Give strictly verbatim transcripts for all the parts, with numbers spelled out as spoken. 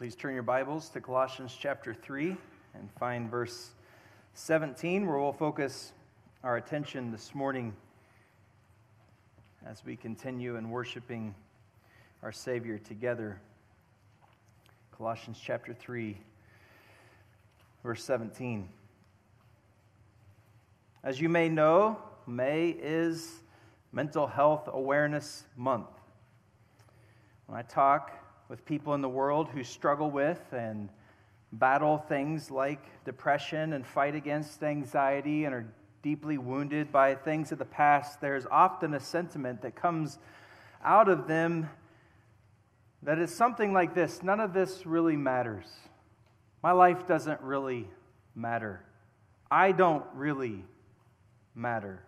Please turn your Bibles to Colossians chapter three and find verse seventeen, where we'll focus our attention this morning as we continue in worshiping our Savior together. Colossians chapter three, verse seventeen. As you may know, May is Mental Health Awareness Month. When I talk with people in the world who struggle with and battle things like depression and fight against anxiety and are deeply wounded by things of the past, there's often a sentiment that comes out of them that is something like this: none of this really matters. My life doesn't really matter. I don't really matter.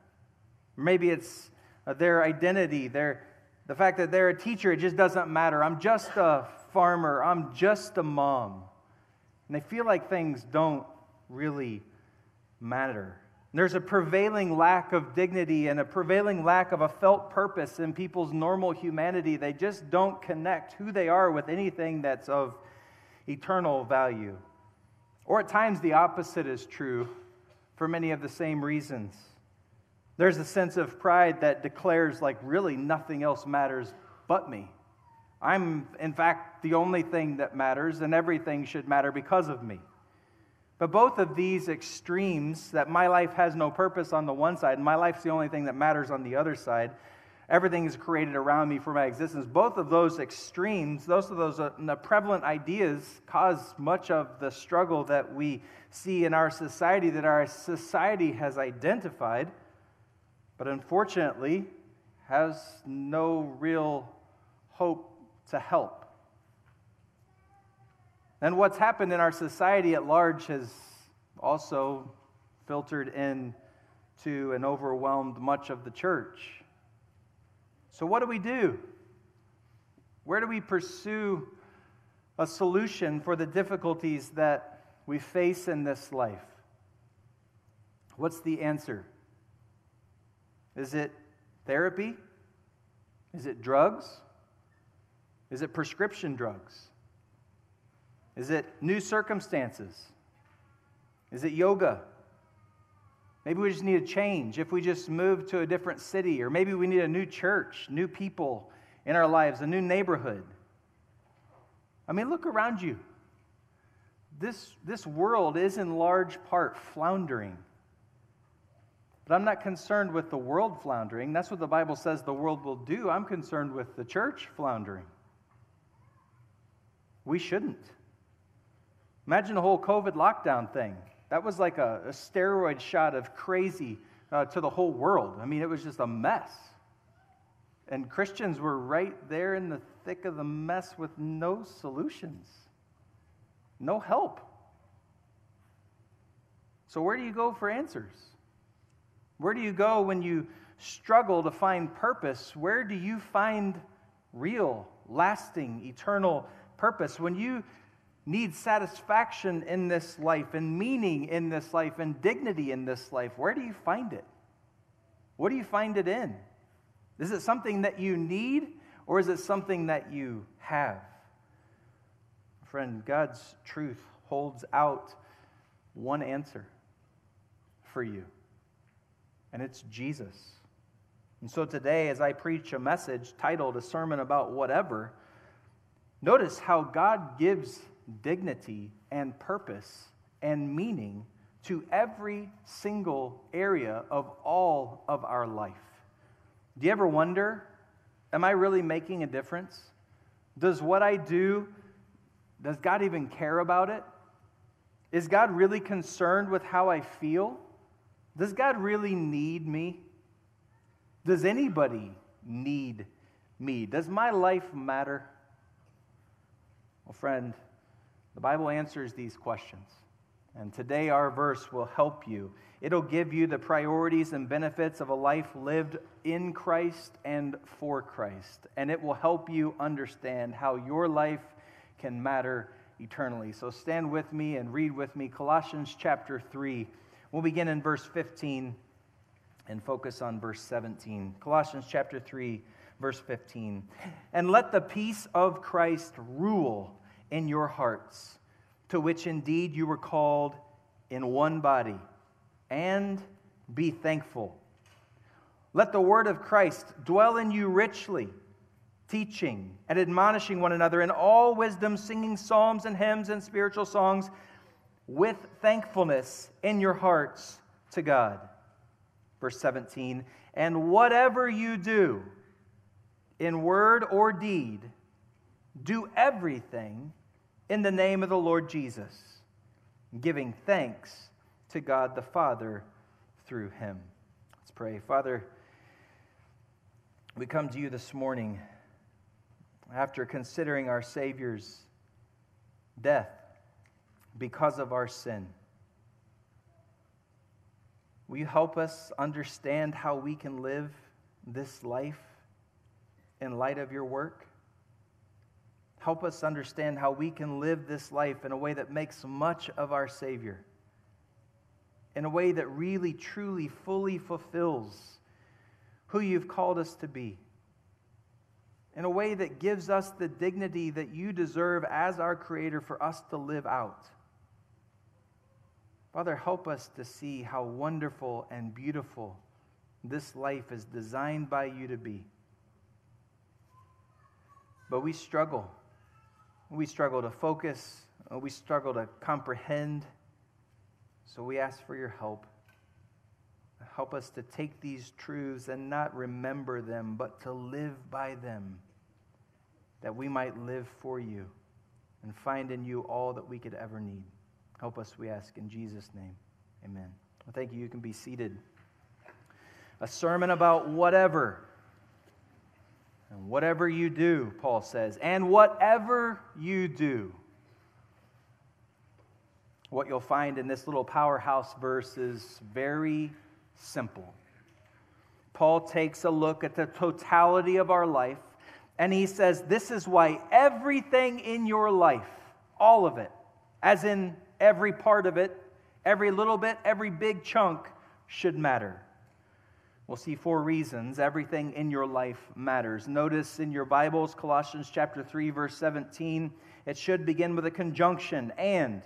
Maybe it's their identity, their the fact that they're a teacher, it just doesn't matter. I'm just a farmer. I'm just a mom. And they feel like things don't really matter. And there's a prevailing lack of dignity and a prevailing lack of a felt purpose in people's normal humanity. They just don't connect who they are with anything that's of eternal value. Or at times the opposite is true for many of the same reasons. There's a sense of pride that declares, like, really nothing else matters but me. I'm, in fact, the only thing that matters, and everything should matter because of me. But both of these extremes, that my life has no purpose on the one side, and my life's the only thing that matters on the other side, everything is created around me for my existence, both of those extremes, those of those uh, prevalent ideas cause much of the struggle that we see in our society, that our society has identified, but unfortunately has no real hope to help. And what's happened in our society at large has also filtered in to and overwhelmed much of the church. So what do we do? Where do we pursue a solution for the difficulties that we face in this life? What's the answer? Is it therapy? Is it drugs? Is it prescription drugs? Is it new circumstances? Is it yoga? Maybe we just need a change. If we just move to a different city, or maybe we need a new church, new people in our lives, a new neighborhood. I mean, look around you. This, this world is in large part floundering. But I'm not concerned with the world floundering. That's what the Bible says the world will do. I'm concerned with the church floundering. We shouldn't. Imagine the whole COVID lockdown thing. That was like a, a steroid shot of crazy uh, to the whole world. I mean, it was just a mess. And Christians were right there in the thick of the mess with no solutions, no help. So where do you go for answers? Where do you go when you struggle to find purpose? Where do you find real, lasting, eternal purpose? When you need satisfaction in this life and meaning in this life and dignity in this life, where do you find it? What do you find it in? Is it something that you need, or is it something that you have? Friend, God's truth holds out one answer for you. And it's Jesus. And so today, as I preach a message titled A Sermon About Whatever, notice how God gives dignity and purpose and meaning to every single area of all of our life. Do you ever wonder, am I really making a difference? Does what I do, does God even care about it? Is God really concerned with how I feel? Does God really need me? Does anybody need me? Does my life matter? Well, friend, the Bible answers these questions. And today our verse will help you. It'll give you the priorities and benefits of a life lived in Christ and for Christ. And it will help you understand how your life can matter eternally. So stand with me and read with me Colossians chapter three. We'll begin in verse fifteen and focus on verse seventeen. Colossians chapter three, verse fifteen. And let the peace of Christ rule in your hearts, to which indeed you were called in one body, and be thankful. Let the word of Christ dwell in you richly, teaching and admonishing one another in all wisdom, singing psalms and hymns and spiritual songs with thankfulness in your hearts to God. Verse seventeen, and whatever you do, in word or deed, do everything in the name of the Lord Jesus, giving thanks to God the Father through him. Let's pray. Father, we come to you this morning after considering our Savior's death because of our sin. Will you help us understand how we can live this life in light of your work? Help us understand how we can live this life in a way that makes much of our Savior, in a way that really, truly, fully fulfills who you've called us to be, in a way that gives us the dignity that you deserve as our Creator for us to live out. Father, help us to see how wonderful and beautiful this life is designed by you to be. But we struggle. We struggle to focus. We struggle to comprehend. So we ask for your help. Help us to take these truths and not remember them, but to live by them, that we might live for you and find in you all that we could ever need. Help us, we ask, in Jesus' name. Amen. Well, thank you. You can be seated. A sermon about whatever. And whatever you do, Paul says. And whatever you do. What you'll find in this little powerhouse verse is very simple. Paul takes a look at the totality of our life, and he says, this is why everything in your life, all of it, as in every part of it, every little bit, every big chunk, should matter. We'll see four reasons everything in your life matters. Notice in your Bibles, Colossians chapter three, verse seventeen, it should begin with a conjunction, and.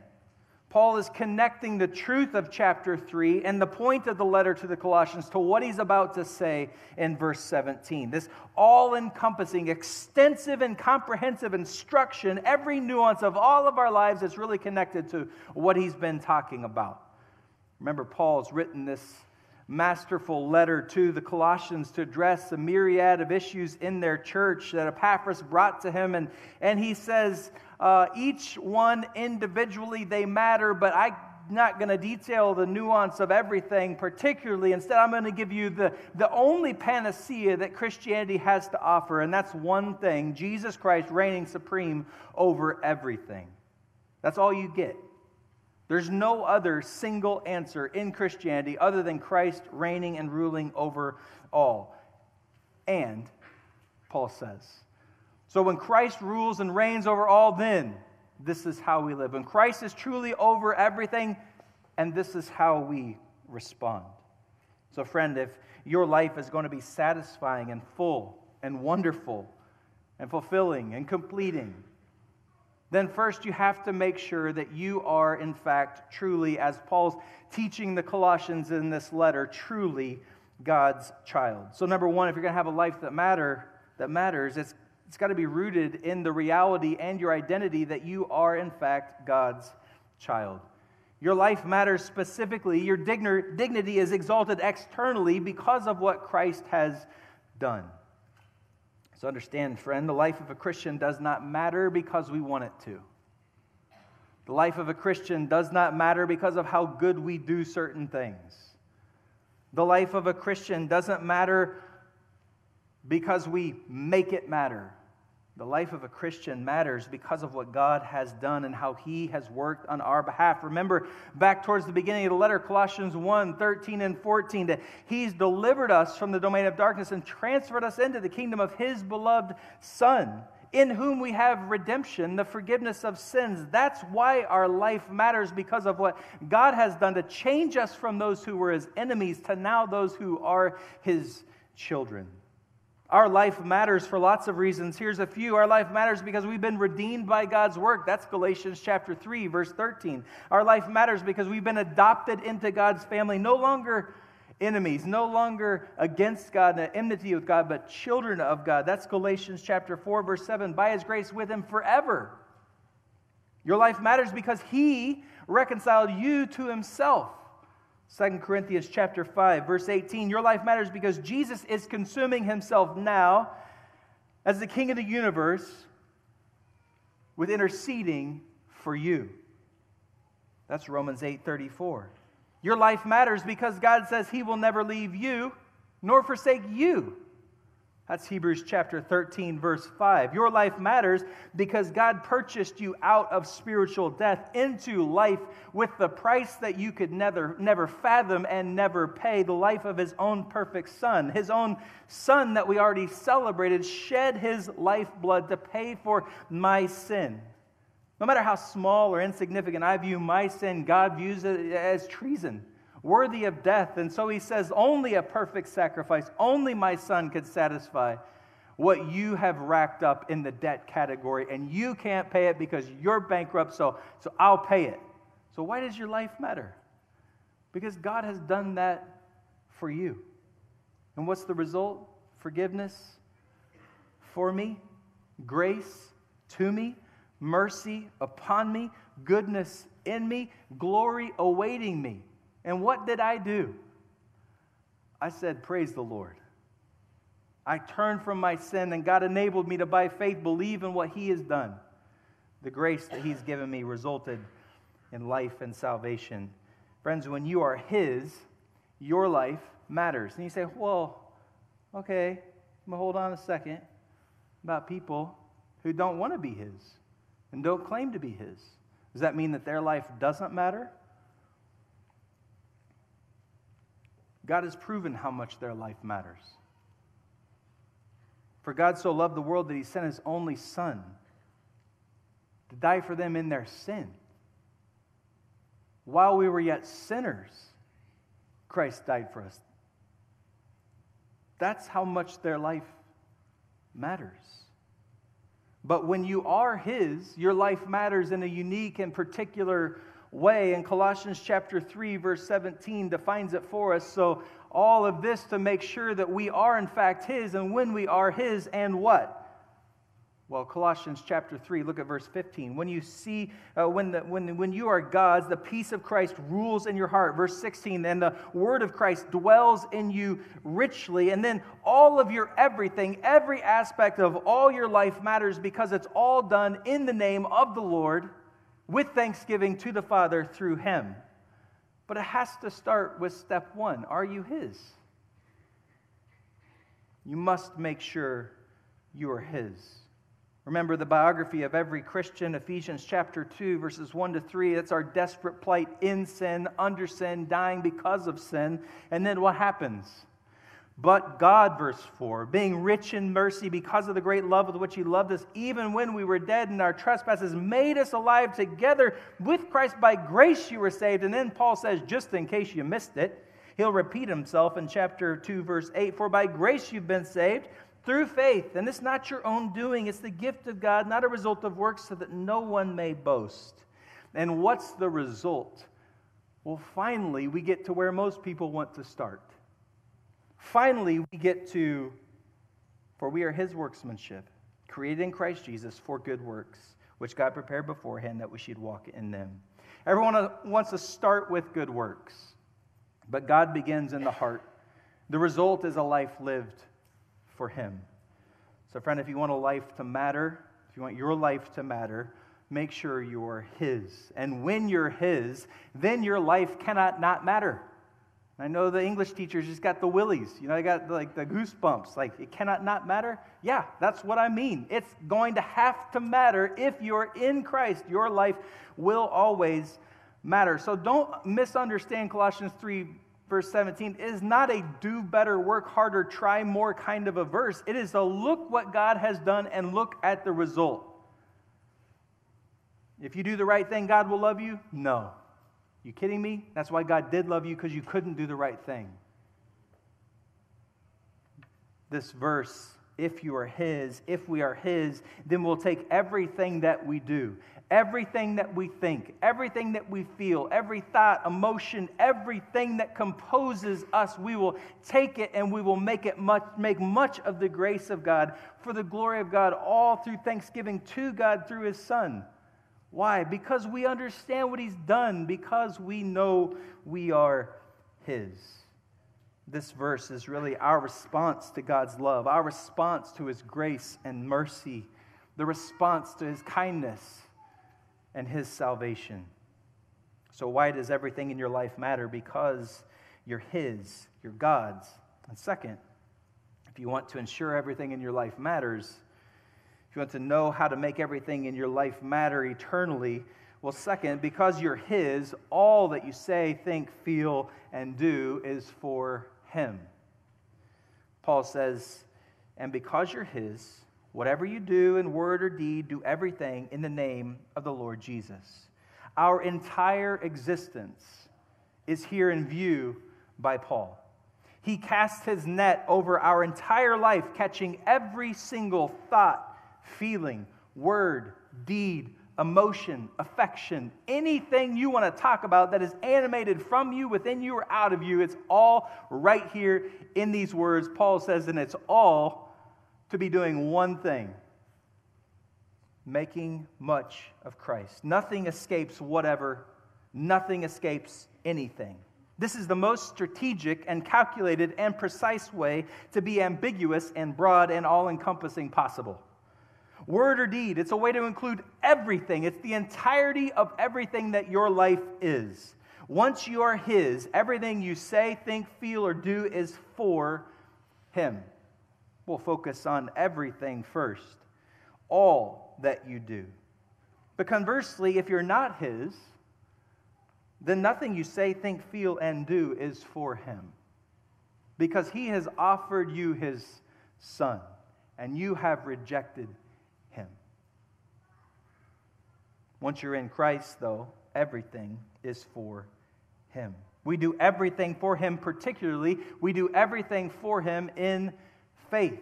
Paul is connecting the truth of chapter three and the point of the letter to the Colossians to what he's about to say in verse seventeen. This all-encompassing, extensive and comprehensive instruction, every nuance of all of our lives is really connected to what he's been talking about. Remember, Paul's written this masterful letter to the Colossians to address a myriad of issues in their church that Epaphras brought to him, and, and he says, Uh, each one individually, they matter, but I'm not going to detail the nuance of everything particularly. Instead, I'm going to give you the, the only panacea that Christianity has to offer, and that's one thing: Jesus Christ reigning supreme over everything. That's all you get. There's no other single answer in Christianity other than Christ reigning and ruling over all. And, Paul says, so when Christ rules and reigns over all, then this is how we live. When Christ is truly over everything, and this is how we respond. So friend, if your life is going to be satisfying and full and wonderful and fulfilling and completing, then first you have to make sure that you are, in fact, truly, as Paul's teaching the Colossians in this letter, truly God's child. So number one, if you're going to have a life that matter, that matters, it's It's got to be rooted in the reality and your identity that you are, in fact, God's child. Your life matters specifically. Your dignity is exalted externally because of what Christ has done. So understand, friend, the life of a Christian does not matter because we want it to. The life of a Christian does not matter because of how good we do certain things. The life of a Christian doesn't matter because we make it matter. The life of a Christian matters because of what God has done and how he has worked on our behalf. Remember back towards the beginning of the letter, Colossians one, thirteen and fourteen, that he's delivered us from the domain of darkness and transferred us into the kingdom of his beloved Son, in whom we have redemption, the forgiveness of sins. That's why our life matters, because of what God has done to change us from those who were his enemies to now those who are his children. Our life matters for lots of reasons. Here's a few. Our life matters because we've been redeemed by God's work. That's Galatians chapter three, verse thirteen. Our life matters because we've been adopted into God's family, no longer enemies, no longer against God, and enmity with God, but children of God. That's Galatians chapter four, verse seven. By His grace with Him forever. Your life matters because He reconciled you to Himself. Second Corinthians chapter five, verse eighteen. Your life matters because Jesus is consuming Himself now as the King of the universe with interceding for you. That's Romans eight thirty-four. Your life matters because God says He will never leave you nor forsake you. That's Hebrews chapter thirteen, verse five. Your life matters because God purchased you out of spiritual death into life with the price that you could never, never fathom and never pay, the life of His own perfect Son. His own Son that we already celebrated shed His lifeblood to pay for my sin. No matter how small or insignificant I view my sin, God views it as treason, worthy of death. And so He says, only a perfect sacrifice, only my Son could satisfy what you have racked up in the debt category. And you can't pay it because you're bankrupt, so, so I'll pay it. So why does your life matter? Because God has done that for you. And what's the result? Forgiveness for me, grace to me, mercy upon me, goodness in me, glory awaiting me. And what did I do? I said, praise the Lord. I turned from my sin, and God enabled me to, by faith, believe in what He has done. The grace that He's given me resulted in life and salvation. Friends, when you are His, your life matters. And you say, well, okay, I'm going to hold on a second about people who don't want to be His and don't claim to be His. Does that mean that their life doesn't matter? God has proven how much their life matters. For God so loved the world that He sent His only Son to die for them in their sin. While we were yet sinners, Christ died for us. That's how much their life matters. But when you are His, your life matters in a unique and particular way. way and Colossians chapter three, verse seventeen defines it for us. So all of this to make sure that we are in fact His, and when we are His, and what? Well, Colossians chapter three, look at verse fifteen. When you see, uh, when, the, when, when you are God's, the peace of Christ rules in your heart. Verse sixteen, and the word of Christ dwells in you richly. And then all of your everything, every aspect of all your life matters because it's all done in the name of the Lord, with thanksgiving to the Father through Him. But it has to start with step one. Are you His? You must make sure you are His. Remember the biography of every Christian, Ephesians chapter two, verses one to three. That's our desperate plight in sin, under sin, dying because of sin. And then what happens? But God, verse four, being rich in mercy because of the great love with which He loved us, even when we were dead in our trespasses, made us alive together with Christ. By grace you were saved. And then Paul says, just in case you missed it, he'll repeat himself in chapter two, verse eight, for by grace you've been saved through faith. And it's not your own doing. It's the gift of God, not a result of works, so that no one may boast. And what's the result? Well, finally, we get to where most people want to start. Finally, we get to, for we are His workmanship, created in Christ Jesus for good works, which God prepared beforehand that we should walk in them. Everyone wants to start with good works, but God begins in the heart. The result is a life lived for Him. So friend, if you want a life to matter, if you want your life to matter, make sure you're His. And when you're His, then your life cannot not matter. I know the English teachers just got the willies. You know, they got like the goosebumps. Like, it cannot not matter. Yeah, that's what I mean. It's going to have to matter. If you're in Christ, your life will always matter. So don't misunderstand Colossians three, verse seventeen. It is not a do better, work harder, try more kind of a verse. It is a look what God has done and look at the result. If you do the right thing, God will love you? No. You kidding me? That's why God did love you, because you couldn't do the right thing. this verse, if you are His, if we are His, then we'll take everything that we do, everything that we think, everything that we feel, every thought, emotion, everything that composes us, we will take it and we will make it much, make much of the grace of God for the glory of God, all through thanksgiving to God through His Son. Why? Because we understand what He's done, because we know we are His. This verse is really our response to God's love, our response to His grace and mercy, the response to His kindness and His salvation. So why does everything in your life matter? Because you're His, you're God's. And second, if you want to ensure everything in your life matters, if you want to know how to make everything in your life matter eternally, well, second, because you're His, all that you say, think, feel, and do is for Him. Paul says, and because you're His, whatever you do in word or deed, do everything in the name of the Lord Jesus. Our entire existence is here in view by Paul. He casts his net over our entire life, catching every single thought, feeling, word, deed, emotion, affection, anything you want to talk about that is animated from you, within you, or out of you, it's all right here in these words. Paul says, and it's all to be doing one thing, making much of Christ. Nothing escapes whatever, nothing escapes anything. This is the most strategic and calculated and precise way to be ambiguous and broad and all-encompassing possible. Word or deed, it's a way to include everything. It's the entirety of everything that your life is. Once you are His, everything you say, think, feel, or do is for Him. We'll focus on everything first, all that you do. But conversely, if you're not His, then nothing you say, think, feel, and do is for Him, because He has offered you His Son, and you have rejected Him. Once you're in Christ, though, everything is for Him. We do everything for Him particularly. We do everything for Him in faith.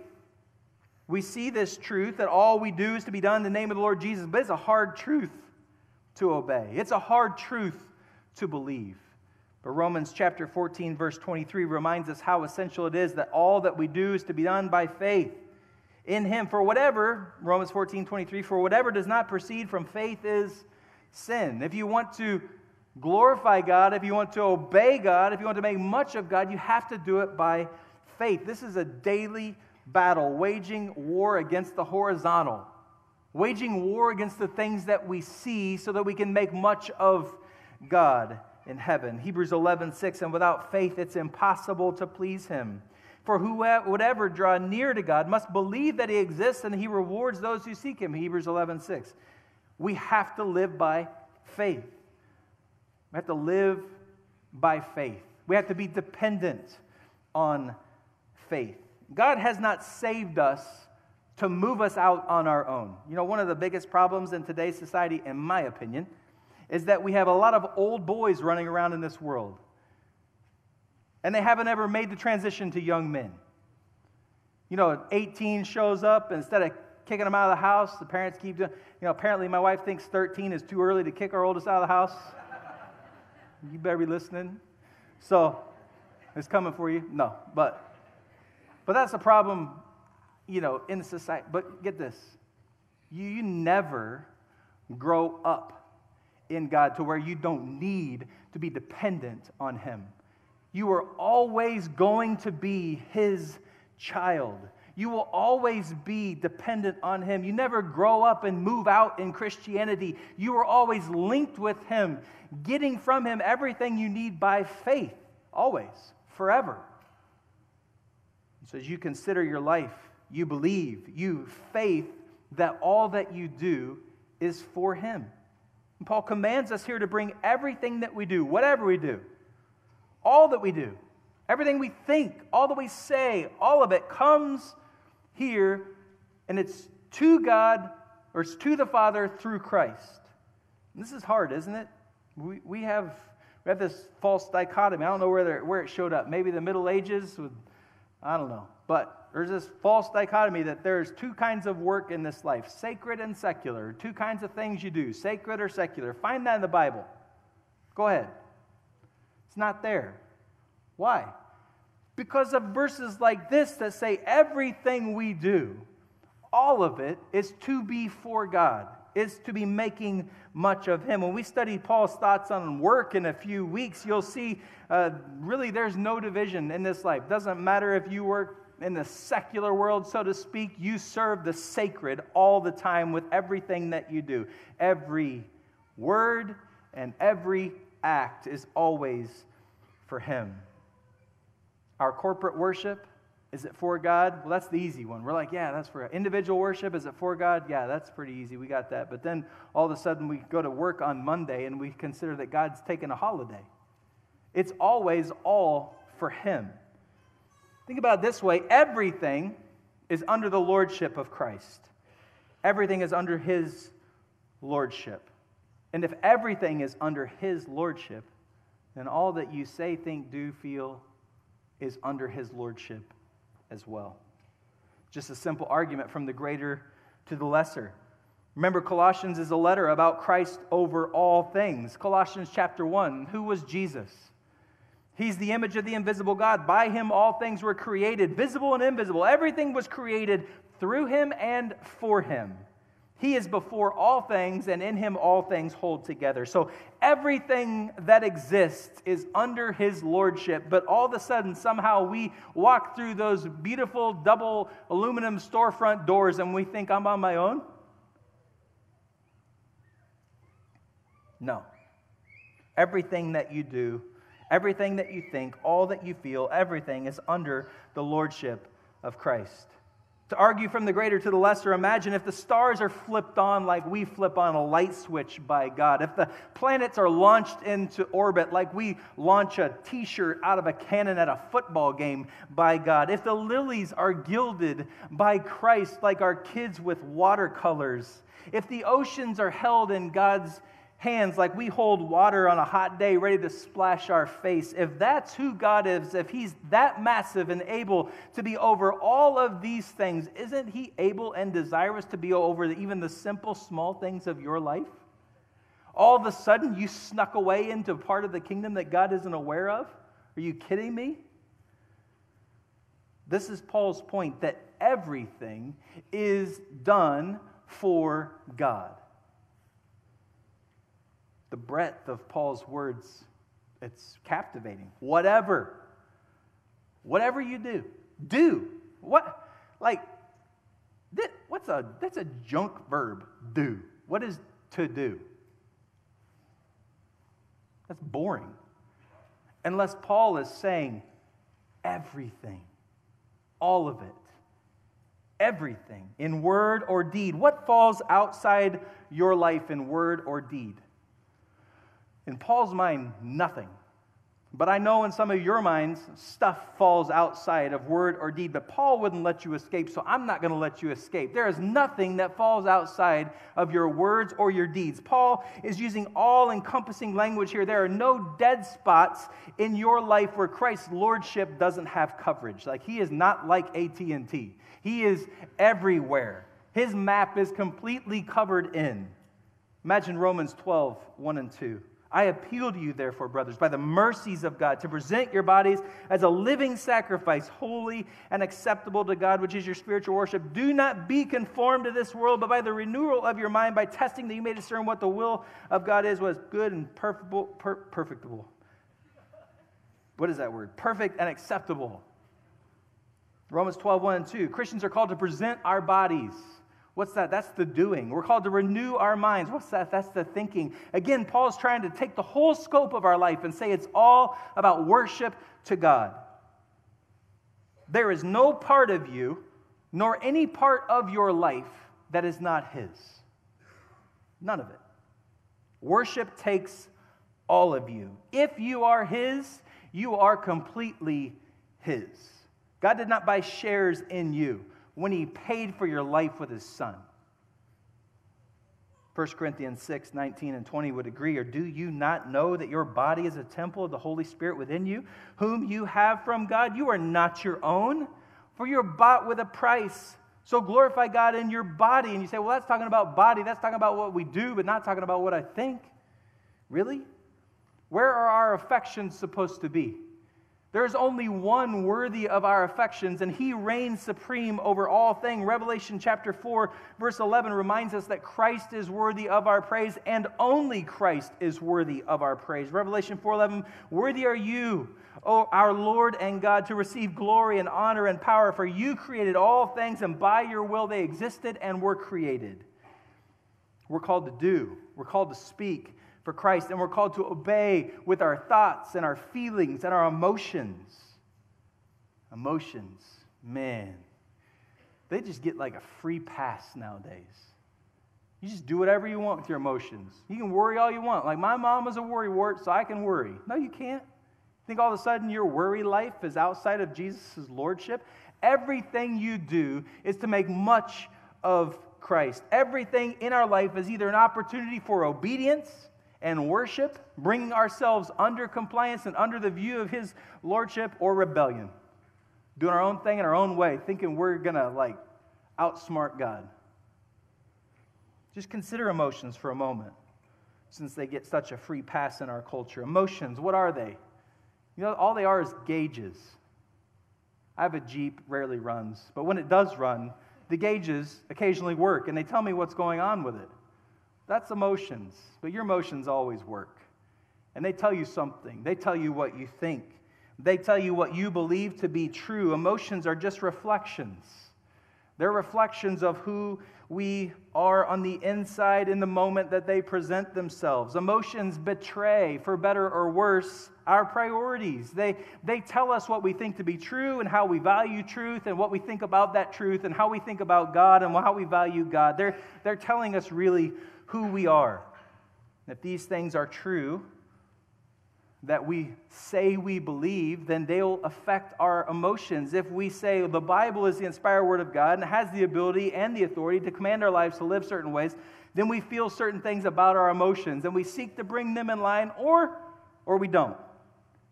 We see this truth that all we do is to be done in the name of the Lord Jesus, but it's a hard truth to obey. It's a hard truth to believe. But Romans chapter fourteen, verse twenty-three reminds us how essential it is that all that we do is to be done by faith in Him. For whatever, Romans fourteen, twenty-three, for whatever does not proceed from faith is sin. If you want to glorify God, if you want to obey God, if you want to make much of God, you have to do it by faith. This is a daily battle, waging war against the horizontal, waging war against the things that we see so that we can make much of God in heaven. Hebrews eleven, six, and without faith it's impossible to please Him. For whoever would ever draw near to God must believe that He exists and He rewards those who seek Him. Hebrews eleven, six. We have to live by faith. We have to live by faith. We have to be dependent on faith. God has not saved us to move us out on our own. You know, one of the biggest problems in today's society, in my opinion, is that we have a lot of old boys running around in this world. And they haven't ever made the transition to young men. You know, eighteen shows up, and instead of kicking them out of the house, the parents keep doing, you know, apparently my wife thinks thirteen is too early to kick our oldest out of the house. You better be listening. So, it's coming for you. No, but, but that's a problem, you know, in society. But get this, you, you never grow up in God to where you don't need to be dependent on Him. You are always going to be His child. You will always be dependent on Him. You never grow up and move out in Christianity. You are always linked with Him, getting from Him everything you need by faith, always, forever. So as you consider your life, you believe, you faith that all that you do is for Him. And Paul commands us here to bring everything that we do, whatever we do, all that we do, everything we think, all that we say, all of it comes here, and it's to God, or it's to the Father through Christ. And this is hard, isn't it? We, we, have, we have this false dichotomy. I don't know where, where it showed up. Maybe the Middle Ages, with, I don't know. But There's this false dichotomy that there's two kinds of work in this life, sacred and secular, two kinds of things you do, sacred or secular. Find that in the Bible. Go ahead. It's not there. Why? Because of verses like this that say everything we do, all of it is to be for God, is to be making much of Him. When we study Paul's thoughts on work in a few weeks, you'll see uh, really there's no division in this life. Doesn't matter if you work in the secular world, so to speak, you serve the sacred all the time with everything that you do. Every word and every act is always for Him. Our corporate worship, is it for God? Well, that's the easy one. We're like, yeah, that's for God. Individual worship, is it for God? Yeah, that's pretty easy. We got that. But then all of a sudden we go to work on Monday and we consider that God's taking a holiday. It's always all for Him. Think about it this way. Everything is under the lordship of Christ. Everything is under His lordship. And if everything is under His lordship, then all that you say, think, do, feel is under His lordship as well. Just a simple argument from the greater to the lesser. Remember, Colossians is a letter about Christ over all things. Colossians chapter one, who was Jesus? He's the image of the invisible God. By Him all things were created, visible and invisible. Everything was created through Him and for Him. He is before all things, and in Him all things hold together. So everything that exists is under His lordship, but all of a sudden somehow we walk through those beautiful double aluminum storefront doors and we think, I'm on my own? No. Everything that you do, everything that you think, all that you feel, everything is under the lordship of Christ. To argue from the greater to the lesser, imagine if the stars are flipped on like we flip on a light switch by God. If the planets are launched into orbit like we launch a t-shirt out of a cannon at a football game by God. If the lilies are gilded by Christ like our kids with watercolors. If the oceans are held in God's hands like we hold water on a hot day ready to splash our face. If that's who God is, if He's that massive and able to be over all of these things, isn't He able and desirous to be over even the simple, small things of your life? All of a sudden, you snuck away into part of the kingdom that God isn't aware of? Are you kidding me? This is Paul's point, that everything is done for God. The breadth of Paul's words, it's captivating. Whatever. Whatever you do. Do. What? Like, that, what's a, that's a junk verb, do. What is to do? That's boring. Unless Paul is saying everything. All of it. Everything. In word or deed. What falls outside your life in word or deed? In Paul's mind, nothing. But I know in some of your minds, stuff falls outside of word or deed. But Paul wouldn't let you escape, so I'm not going to let you escape. There is nothing that falls outside of your words or your deeds. Paul is using all-encompassing language here. There are no dead spots in your life where Christ's lordship doesn't have coverage. Like, He is not like A T and T. He is everywhere. His map is completely covered in. Imagine Romans twelve, one and two. I appeal to you, therefore, brothers, by the mercies of God, to present your bodies as a living sacrifice, holy and acceptable to God, which is your spiritual worship. Do not be conformed to this world, but by the renewal of your mind, by testing that you may discern what the will of God is, what is good and perfectable. Per, perfectable. What is that word? Perfect and acceptable. Romans twelve, one and two. Christians are called to present our bodies. What's that? That's the doing. We're called to renew our minds. What's that? That's the thinking. Again, Paul's trying to take the whole scope of our life and say it's all about worship to God. There is no part of you, nor any part of your life that is not His. None of it. Worship takes all of you. If you are His, you are completely His. God did not buy shares in you when He paid for your life with His Son. First Corinthians six, nineteen and twenty would agree, or do you not know that your body is a temple of the Holy Spirit within you, whom you have from God? You are not your own, For you're bought with a price. So glorify God in your body. And you say, well, that's talking about body. That's talking about what we do, but not talking about what I think. Really? Where are our affections supposed to be? There is only one worthy of our affections, and he reigns supreme over all things. Revelation chapter four, verse eleven reminds us that Christ is worthy of our praise, and only Christ is worthy of our praise. Revelation four eleven, worthy are you, O our Lord and God, to receive glory and honor and power, for you created all things, and by your will they existed and were created. We're called to do. We're called to speak for Christ, and we're called to obey with our thoughts and our feelings and our emotions. Emotions, man, they just get like a free pass nowadays. You just do whatever you want with your emotions. You can worry all you want. Like, my mom was a worrywart, so I can worry. No, you can't. You think all of a sudden your worry life is outside of Jesus' lordship? Everything you do is to make much of Christ. Everything in our life is either an opportunity for obedience and worship, bringing ourselves under compliance and under the view of his lordship, or rebellion, doing our own thing in our own way, thinking we're gonna like outsmart God. Just consider emotions for a moment, since they get such a free pass in our culture. Emotions, what are they? You know, all they are is gauges. I have a Jeep, rarely runs, but when it does run, the gauges occasionally work, and they tell me what's going on with it. That's emotions, but your emotions always work. And they tell you something. They tell you what you think. They tell you what you believe to be true. Emotions are just reflections. They're reflections of who we are on the inside in the moment that they present themselves. Emotions betray, for better or worse, our priorities. They, they tell us what we think to be true and how we value truth and what we think about that truth and how we think about God and how we value God. They're, they're telling us really who we are. And if these things are true, that we say we believe, then they'll affect our emotions. If we say the Bible is the inspired word of God and has the ability and the authority to command our lives to live certain ways, then we feel certain things about our emotions, and we seek to bring them in line, or, or we don't.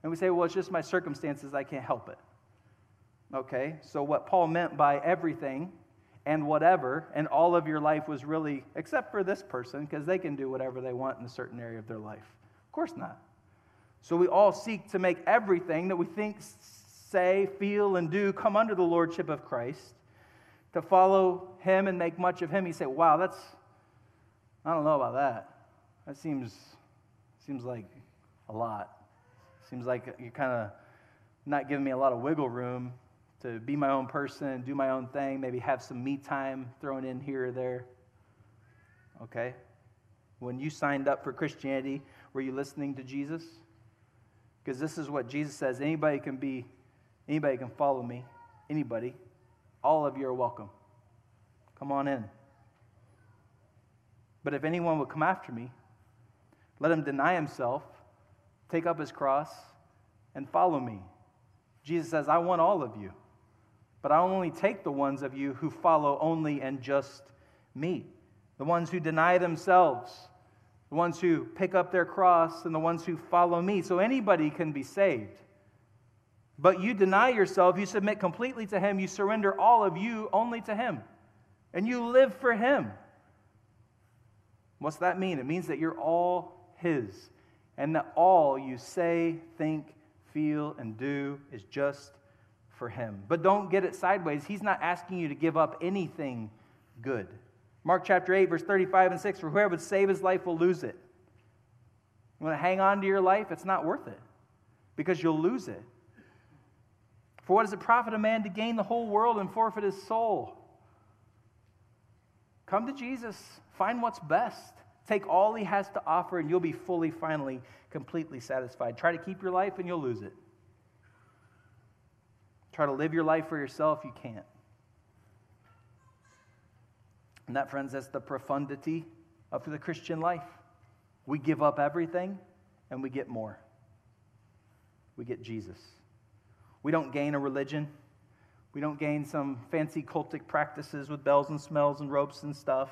And we say, well, it's just my circumstances, I can't help it. Okay, so what Paul meant by everything and whatever and all of your life was really, except for this person, because they can do whatever they want in a certain area of their life. Of course not. So we all seek to make everything that we think, say, feel, and do come under the lordship of Christ, to follow him and make much of him. You say, wow, that's, I don't know about that. That seems, seems like a lot. Seems like you're kind of not giving me a lot of wiggle room to be my own person, do my own thing, maybe have some me time thrown in here or there. Okay. When you signed up for Christianity, were you listening to Jesus? Because this is what Jesus says, anybody can be, anybody can follow me, anybody. All of you are welcome. Come on in. But if anyone would come after me, let him deny himself, take up his cross, and follow me. Jesus says, I want all of you, but I'll only take the ones of you who follow only and just me, the ones who deny themselves, the ones who pick up their cross, and the ones who follow me. So anybody can be saved. But you deny yourself, you submit completely to him, you surrender all of you only to him, and you live for him. What's that mean? It means that you're all his, and that all you say, think, feel, and do is just for him. But don't get it sideways. He's not asking you to give up anything good. Mark chapter eight, verse thirty-five and six, for whoever would save his life will lose it. You want to hang on to your life? It's not worth it, because you'll lose it. For what does it profit a man to gain the whole world and forfeit his soul? Come to Jesus. Find what's best. Take all he has to offer, and you'll be fully, finally, completely satisfied. Try to keep your life, and you'll lose it. Try to live your life for yourself. You can't. And that, friends, that's the profundity of the Christian life. We give up everything, and we get more. We get Jesus. We don't gain a religion. We don't gain some fancy cultic practices with bells and smells and ropes and stuff.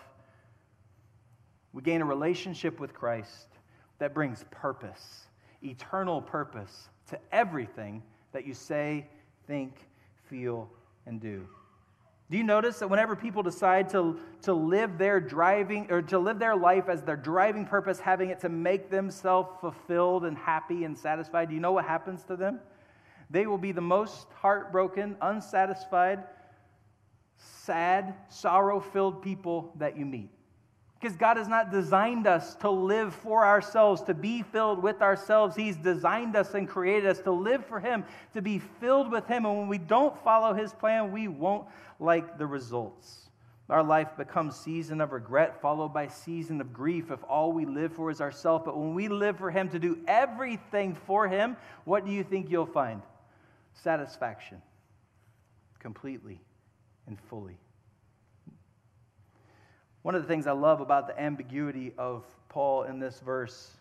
We gain a relationship with Christ that brings purpose, eternal purpose, to everything that you say, think, feel, and do. Do you notice that whenever people decide to, to live their driving or to live their life as their driving purpose, having it to make themselves fulfilled and happy and satisfied, do you know what happens to them? They will be the most heartbroken, unsatisfied, sad, sorrow-filled people that you meet. Because God has not designed us to live for ourselves, to be filled with ourselves. He's designed us and created us to live for Him, to be filled with Him. And when we don't follow His plan, we won't like the results. Our life becomes season of regret, followed by season of grief if all we live for is ourselves. But when we live for Him, to do everything for Him, what do you think you'll find? Satisfaction. Completely and fully. One of the things I love about the ambiguity of Paul in this verse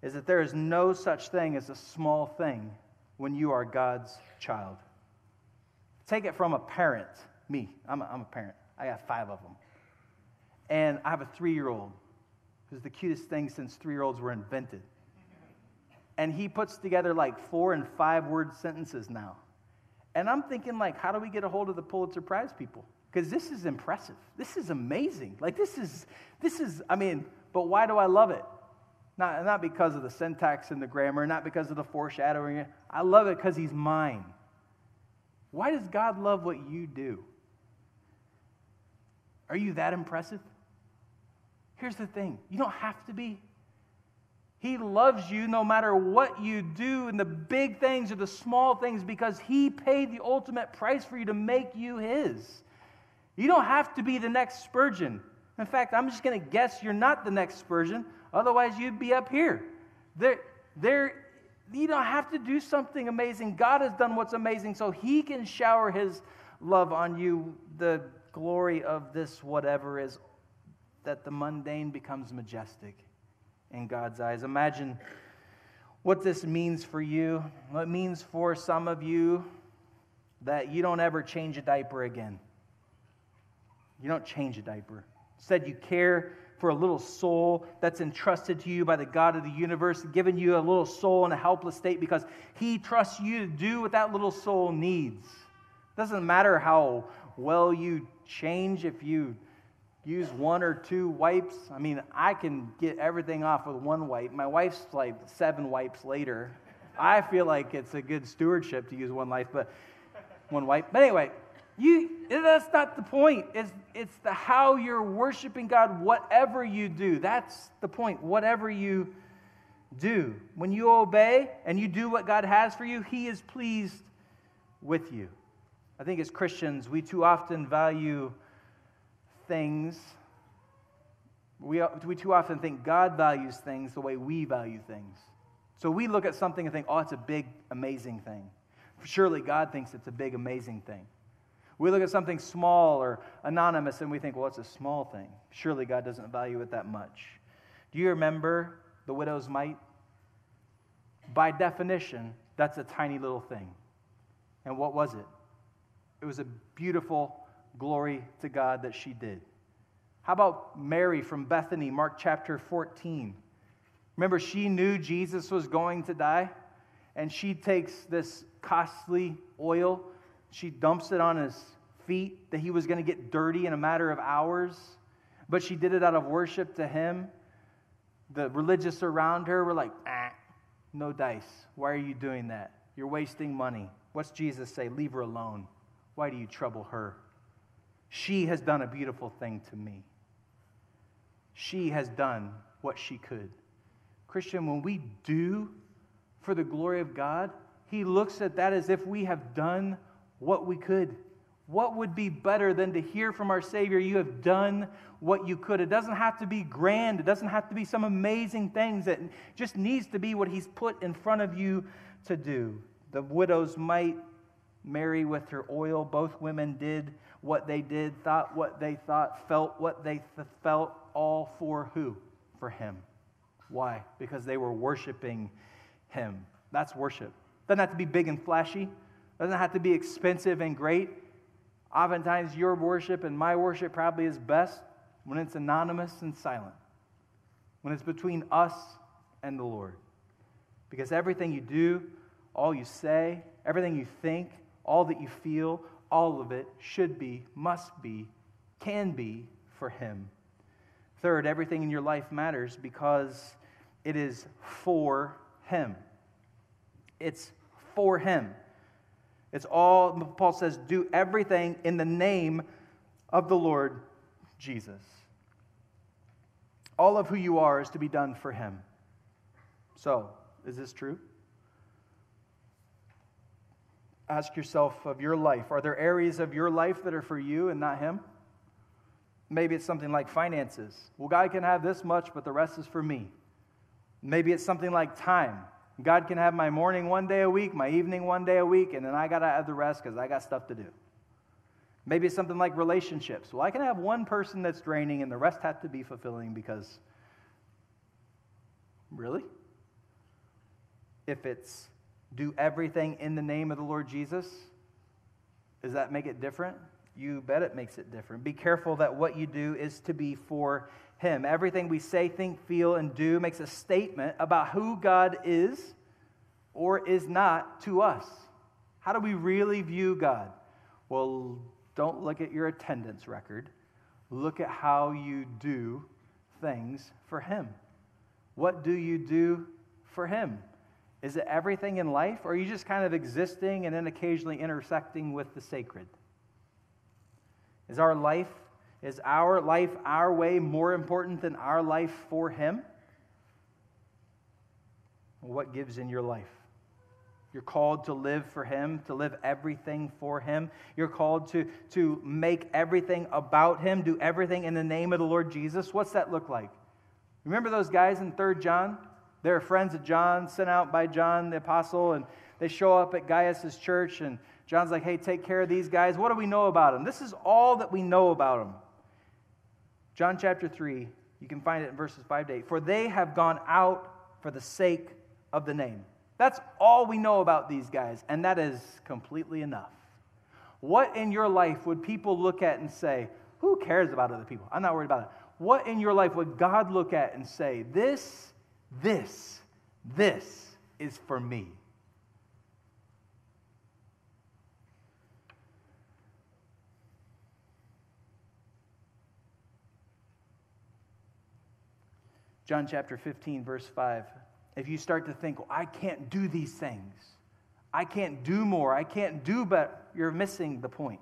is that there is no such thing as a small thing when you are God's child. Take it from a parent, me. I'm a, I'm a parent. I got five of them. And I have a three-year-old who's the cutest thing since three-year-olds were invented. And he puts together like four and five-word sentences now. And I'm thinking, like, how do we get a hold of the Pulitzer Prize people? Because this is impressive. This is amazing. Like, this is, this is, I mean, but why do I love it? Not, not because of the syntax and the grammar, not because of the foreshadowing. I love it because he's mine. Why does God love what you do? Are you that impressive? Here's the thing. You don't have to be. He loves you no matter what you do, and the big things or the small things, because he paid the ultimate price for you to make you his. You don't have to be the next Spurgeon. In fact, I'm just going to guess you're not the next Spurgeon. Otherwise, you'd be up here. There, there, you don't have to do something amazing. God has done what's amazing, so he can shower his love on you. The glory of this whatever is that the mundane becomes majestic in God's eyes. Imagine what this means for you. It means for some of you that you don't ever change a diaper again. You don't change a diaper. Instead, you care for a little soul that's entrusted to you by the God of the universe, giving you a little soul in a helpless state because he trusts you to do what that little soul needs. It doesn't matter how well you change if you use one or two wipes. I mean, I can get everything off with one wipe. My wife's like seven wipes later. I feel like it's a good stewardship to use one life, but one wipe. But anyway, You, that's not the point. It's, it's the how you're worshiping God, whatever you do. That's the point, whatever you do. When you obey and you do what God has for you, he is pleased with you. I think as Christians, we too often value things. We, we too often think God values things the way we value things. So we look at something and think, oh, it's a big, amazing thing. Surely God thinks it's a big, amazing thing. We look at something small or anonymous and we think, well, it's a small thing. Surely God doesn't value it that much. Do you remember the widow's mite? By definition, that's a tiny little thing. And what was it? It was a beautiful glory to God that she did. How about Mary from Bethany, Mark chapter fourteen? Remember, she knew Jesus was going to die, and she takes this costly oil. She dumps it on his feet, that he was going to get dirty in a matter of hours. But she did it out of worship to him. The religious around her were like, ah, no dice. Why are you doing that? You're wasting money. What's Jesus say? Leave her alone. Why do you trouble her? She has done a beautiful thing to me. She has done what she could. Christian, when we do for the glory of God, he looks at that as if we have done what we could. What would be better than to hear from our Savior, you have done what you could? It doesn't have to be grand. It doesn't have to be some amazing things. It just needs to be what he's put in front of you to do. The widow's mite, Mary with her oil, both women did what they did, thought what they thought, felt what they th- felt, all for who? For him. Why? Because they were worshiping him. That's worship. Doesn't have to be big and flashy. Doesn't have to be expensive and great. Oftentimes, your worship and my worship probably is best when it's anonymous and silent, when it's between us and the Lord. Because everything you do, all you say, everything you think, all that you feel, all of it should be, must be, can be for Him. Third, everything in your life matters because it is for Him. It's for Him. It's all, Paul says, do everything in the name of the Lord Jesus. All of who you are is to be done for Him. So, is this true? Ask yourself of your life. Are there areas of your life that are for you and not Him? Maybe it's something like finances. Well, God can have this much, but the rest is for me. Maybe it's something like time. God can have my morning one day a week, my evening one day a week, and then I got to have the rest because I got stuff to do. Maybe it's something like relationships. Well, I can have one person that's draining and the rest have to be fulfilling because, really? If it's do everything in the name of the Lord Jesus, does that make it different? You bet it makes it different. Be careful that what you do is to be for Him. Everything we say, think, feel, and do makes a statement about who God is or is not to us. How do we really view God? Well, don't look at your attendance record. Look at how you do things for Him. What do you do for Him? Is it everything in life, or are you just kind of existing and then occasionally intersecting with the sacred? Is our life, is our life our way more important than our life for Him? What gives in your life? You're called to live for Him, to live everything for Him. You're called to, to make everything about Him, do everything in the name of the Lord Jesus. What's that look like? Remember those guys in Third John? They were friends of John, sent out by John the Apostle, and they show up at Gaius' church, and John's like, hey, take care of these guys. What do we know about them? This is all that we know about them. John chapter three, you can find it in verses five to eight. For they have gone out for the sake of the name. That's all we know about these guys, and that is completely enough. What in your life would people look at and say, who cares about other people? I'm not worried about it. What in your life would God look at and say, this, this, this is for me? John chapter fifteen, verse five. If you start to think, well, I can't do these things, I can't do more, I can't do better, you're missing the point.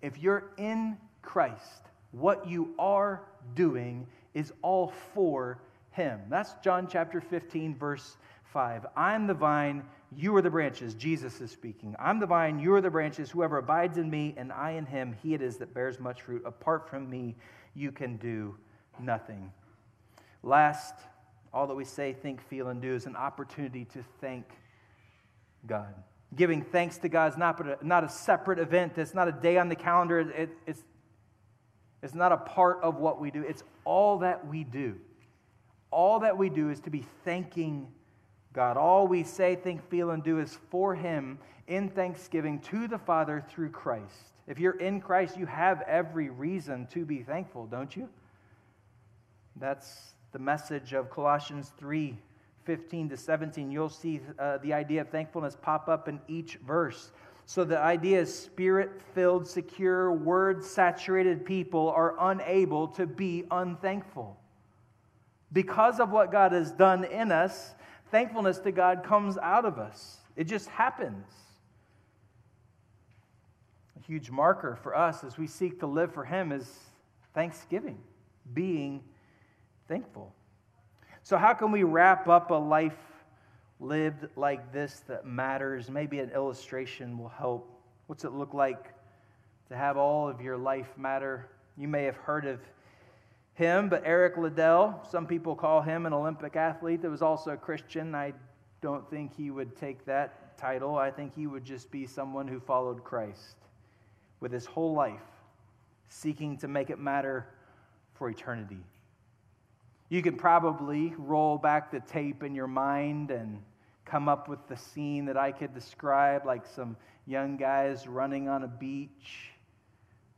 If you're in Christ, what you are doing is all for Him. That's John chapter fifteen, verse five. I'm the vine, you are the branches. Jesus is speaking. I'm the vine, you are the branches. Whoever abides in me and I in him, he it is that bears much fruit. Apart from me, you can do nothing. Last, all that we say, think, feel, and do is an opportunity to thank God. Giving thanks to God is not, but a, not a separate event. It's not a day on the calendar. It, it's, it's not a part of what we do. It's all that we do. All that we do is to be thanking God. All we say, think, feel, and do is for Him in thanksgiving to the Father through Christ. If you're in Christ, you have every reason to be thankful, don't you? That's the message of Colossians three, fifteen to seventeen. You'll see uh, the idea of thankfulness pop up in each verse. So the idea is spirit-filled, secure, word-saturated people are unable to be unthankful. Because of what God has done in us, thankfulness to God comes out of us. It just happens. A huge marker for us as we seek to live for Him is thanksgiving, being thankful. So how can we wrap up a life lived like this that matters? Maybe an illustration will help. What's it look like to have all of your life matter? You may have heard of him, but Eric Liddell, some people call him an Olympic athlete that was also a Christian. I don't think he would take that title. I think he would just be someone who followed Christ with his whole life, seeking to make it matter for eternity. You can probably roll back the tape in your mind and come up with the scene that I could describe, like some young guys running on a beach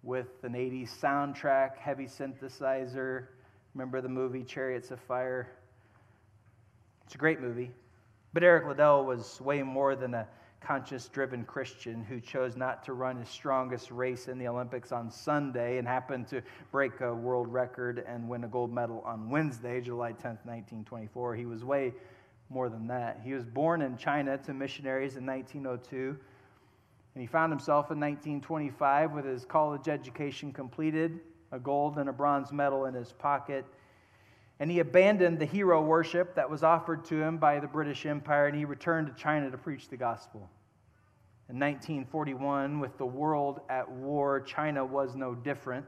with an eighties soundtrack, heavy synthesizer. Remember the movie Chariots of Fire? It's a great movie. But Eric Liddell was way more than a conscience-driven Christian who chose not to run his strongest race in the Olympics on Sunday and happened to break a world record and win a gold medal on Wednesday, July tenth, nineteen twenty-four. He was way more than that. He was born in China to missionaries in nineteen oh two, and he found himself in nineteen twenty-five with his college education completed, a gold and a bronze medal in his pocket. And he abandoned the hero worship that was offered to him by the British Empire, and he returned to China to preach the gospel. In nineteen forty-one, with the world at war, China was no different.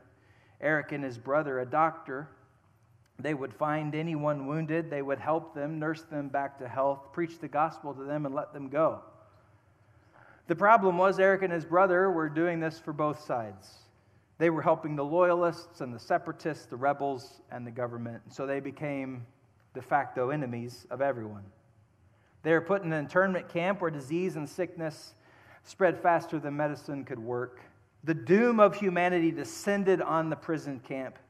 Eric and his brother, a doctor, they would find anyone wounded, they would help them, nurse them back to health, preach the gospel to them, and let them go. The problem was Eric and his brother were doing this for both sides. They were helping the loyalists and the separatists, the rebels, and the government. So they became de facto enemies of everyone. They were put in an internment camp where disease and sickness spread faster than medicine could work. The doom of humanity descended on the prison camp.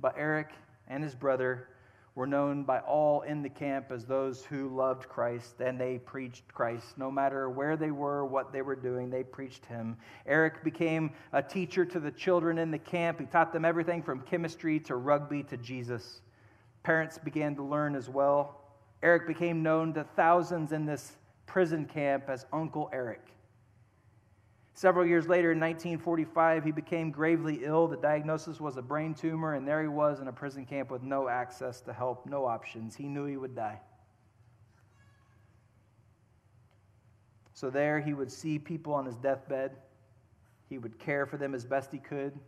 But Eric and his brother were known by all in the camp as those who loved Christ, and they preached Christ. No matter where they were, what they were doing, they preached him. Eric became a teacher to the children in the camp. He taught them everything from chemistry to rugby to Jesus. Parents began to learn as well. Eric became known to thousands in this prison camp as Uncle Eric. Several years later, in nineteen forty-five, he became gravely ill. The diagnosis was a brain tumor, and there he was in a prison camp with no access to help, no options. He knew he would die. So there he would see people on his deathbed. He would care for them as best he could,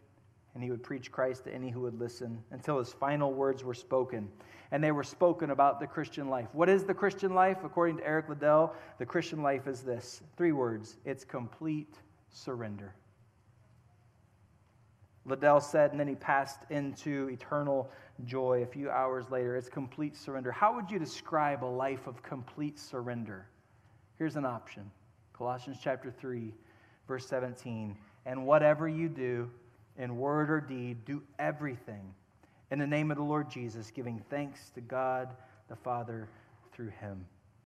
and he would preach Christ to any who would listen until his final words were spoken. And they were spoken about the Christian life. What is the Christian life? According to Eric Liddell, the Christian life is this. Three words. It's complete surrender. Liddell said, and then he passed into eternal joy a few hours later. It's complete surrender. How would you describe a life of complete surrender? Here's an option. Colossians chapter three, verse seventeen. And whatever you do, in word or deed, do everything in the name of the Lord Jesus, giving thanks to God the Father through him.